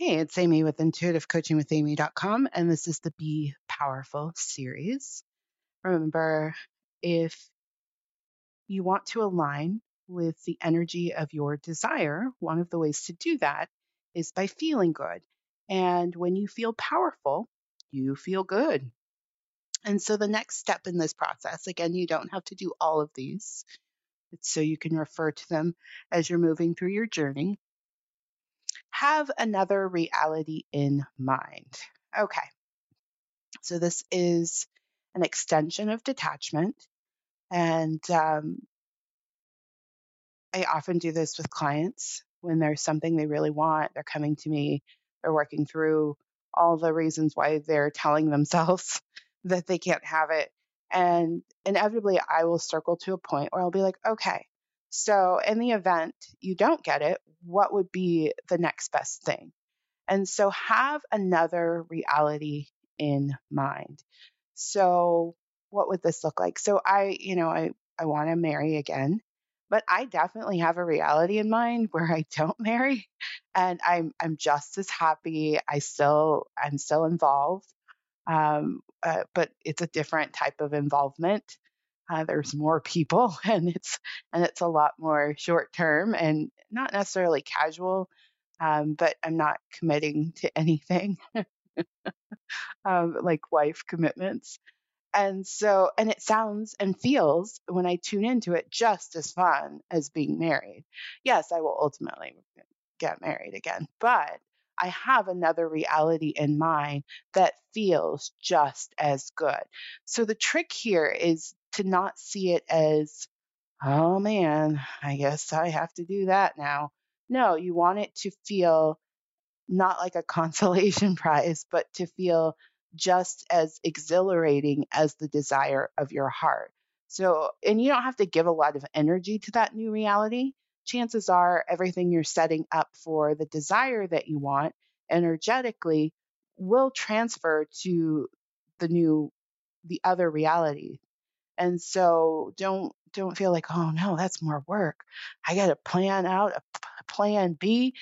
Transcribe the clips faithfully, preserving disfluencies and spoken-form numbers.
Hey, it's Amy with intuitive coaching with amy dot com, and this is the Be Powerful series. Remember, if you want to align with the energy of your desire, one of the ways to do that is by feeling good. And when you feel powerful, you feel good. And so the next step in this process, again, you don't have to do all of these, so you can refer to them as you're moving through your journey. Have another reality in mind. Okay, so this is an extension of detachment. And um, I often do this with clients when there's something they really want. They're coming to me, they're working through all the reasons why they're telling themselves that they can't have it. And inevitably, I will circle to a point where I'll be like, okay, so in the event you don't get it, what would be the next best thing? And so have another reality in mind. So what would this look like? So I, you know, I, I want to marry again, but I definitely have a reality in mind where I don't marry and I'm, I'm just as happy. I still, I'm still involved. Um, uh, but it's a different type of involvement. Uh, there's more people, and it's and it's a lot more short term and not necessarily casual, um, but I'm not committing to anything um, like wife commitments. And so, and it sounds and feels when I tune into it just as fun as being married. Yes, I will ultimately get married again, but I have another reality in mind that feels just as good. So the trick here is to not see it as, oh man, I guess I have to do that now. No, you want it to feel not like a consolation prize, but to feel just as exhilarating as the desire of your heart. So, and you don't have to give a lot of energy to that new reality. Chances are everything you're setting up for the desire that you want energetically will transfer to the new, the other reality. And so don't don't feel like, oh no, that's more work. I got to plan out a p- plan B.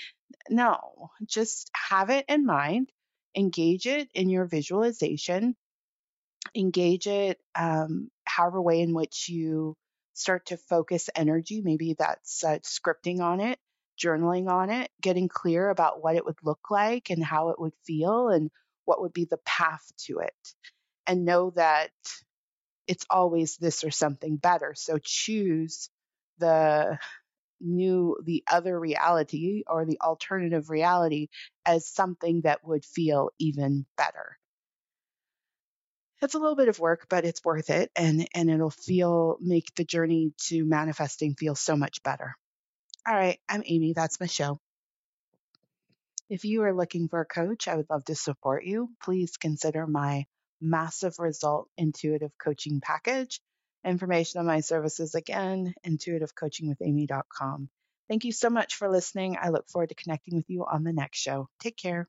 No, just have it in mind. Engage it in your visualization. Engage it um, however way in which you start to focus energy. Maybe that's uh, scripting on it, journaling on it, getting clear about what it would look like and how it would feel and what would be the path to it. And know that it's always this or something better. So choose the new, the other reality or the alternative reality as something that would feel even better. It's a little bit of work, but it's worth it. And, and it'll feel, make the journey to manifesting feel so much better. All right. I'm Amy. That's my show. If you are looking for a coach, I would love to support you. Please consider my Massive Result Intuitive Coaching Package. Information on my services, again, intuitive coaching with amy dot com. Thank you so much for listening. I look forward to connecting with you on the next show. Take care.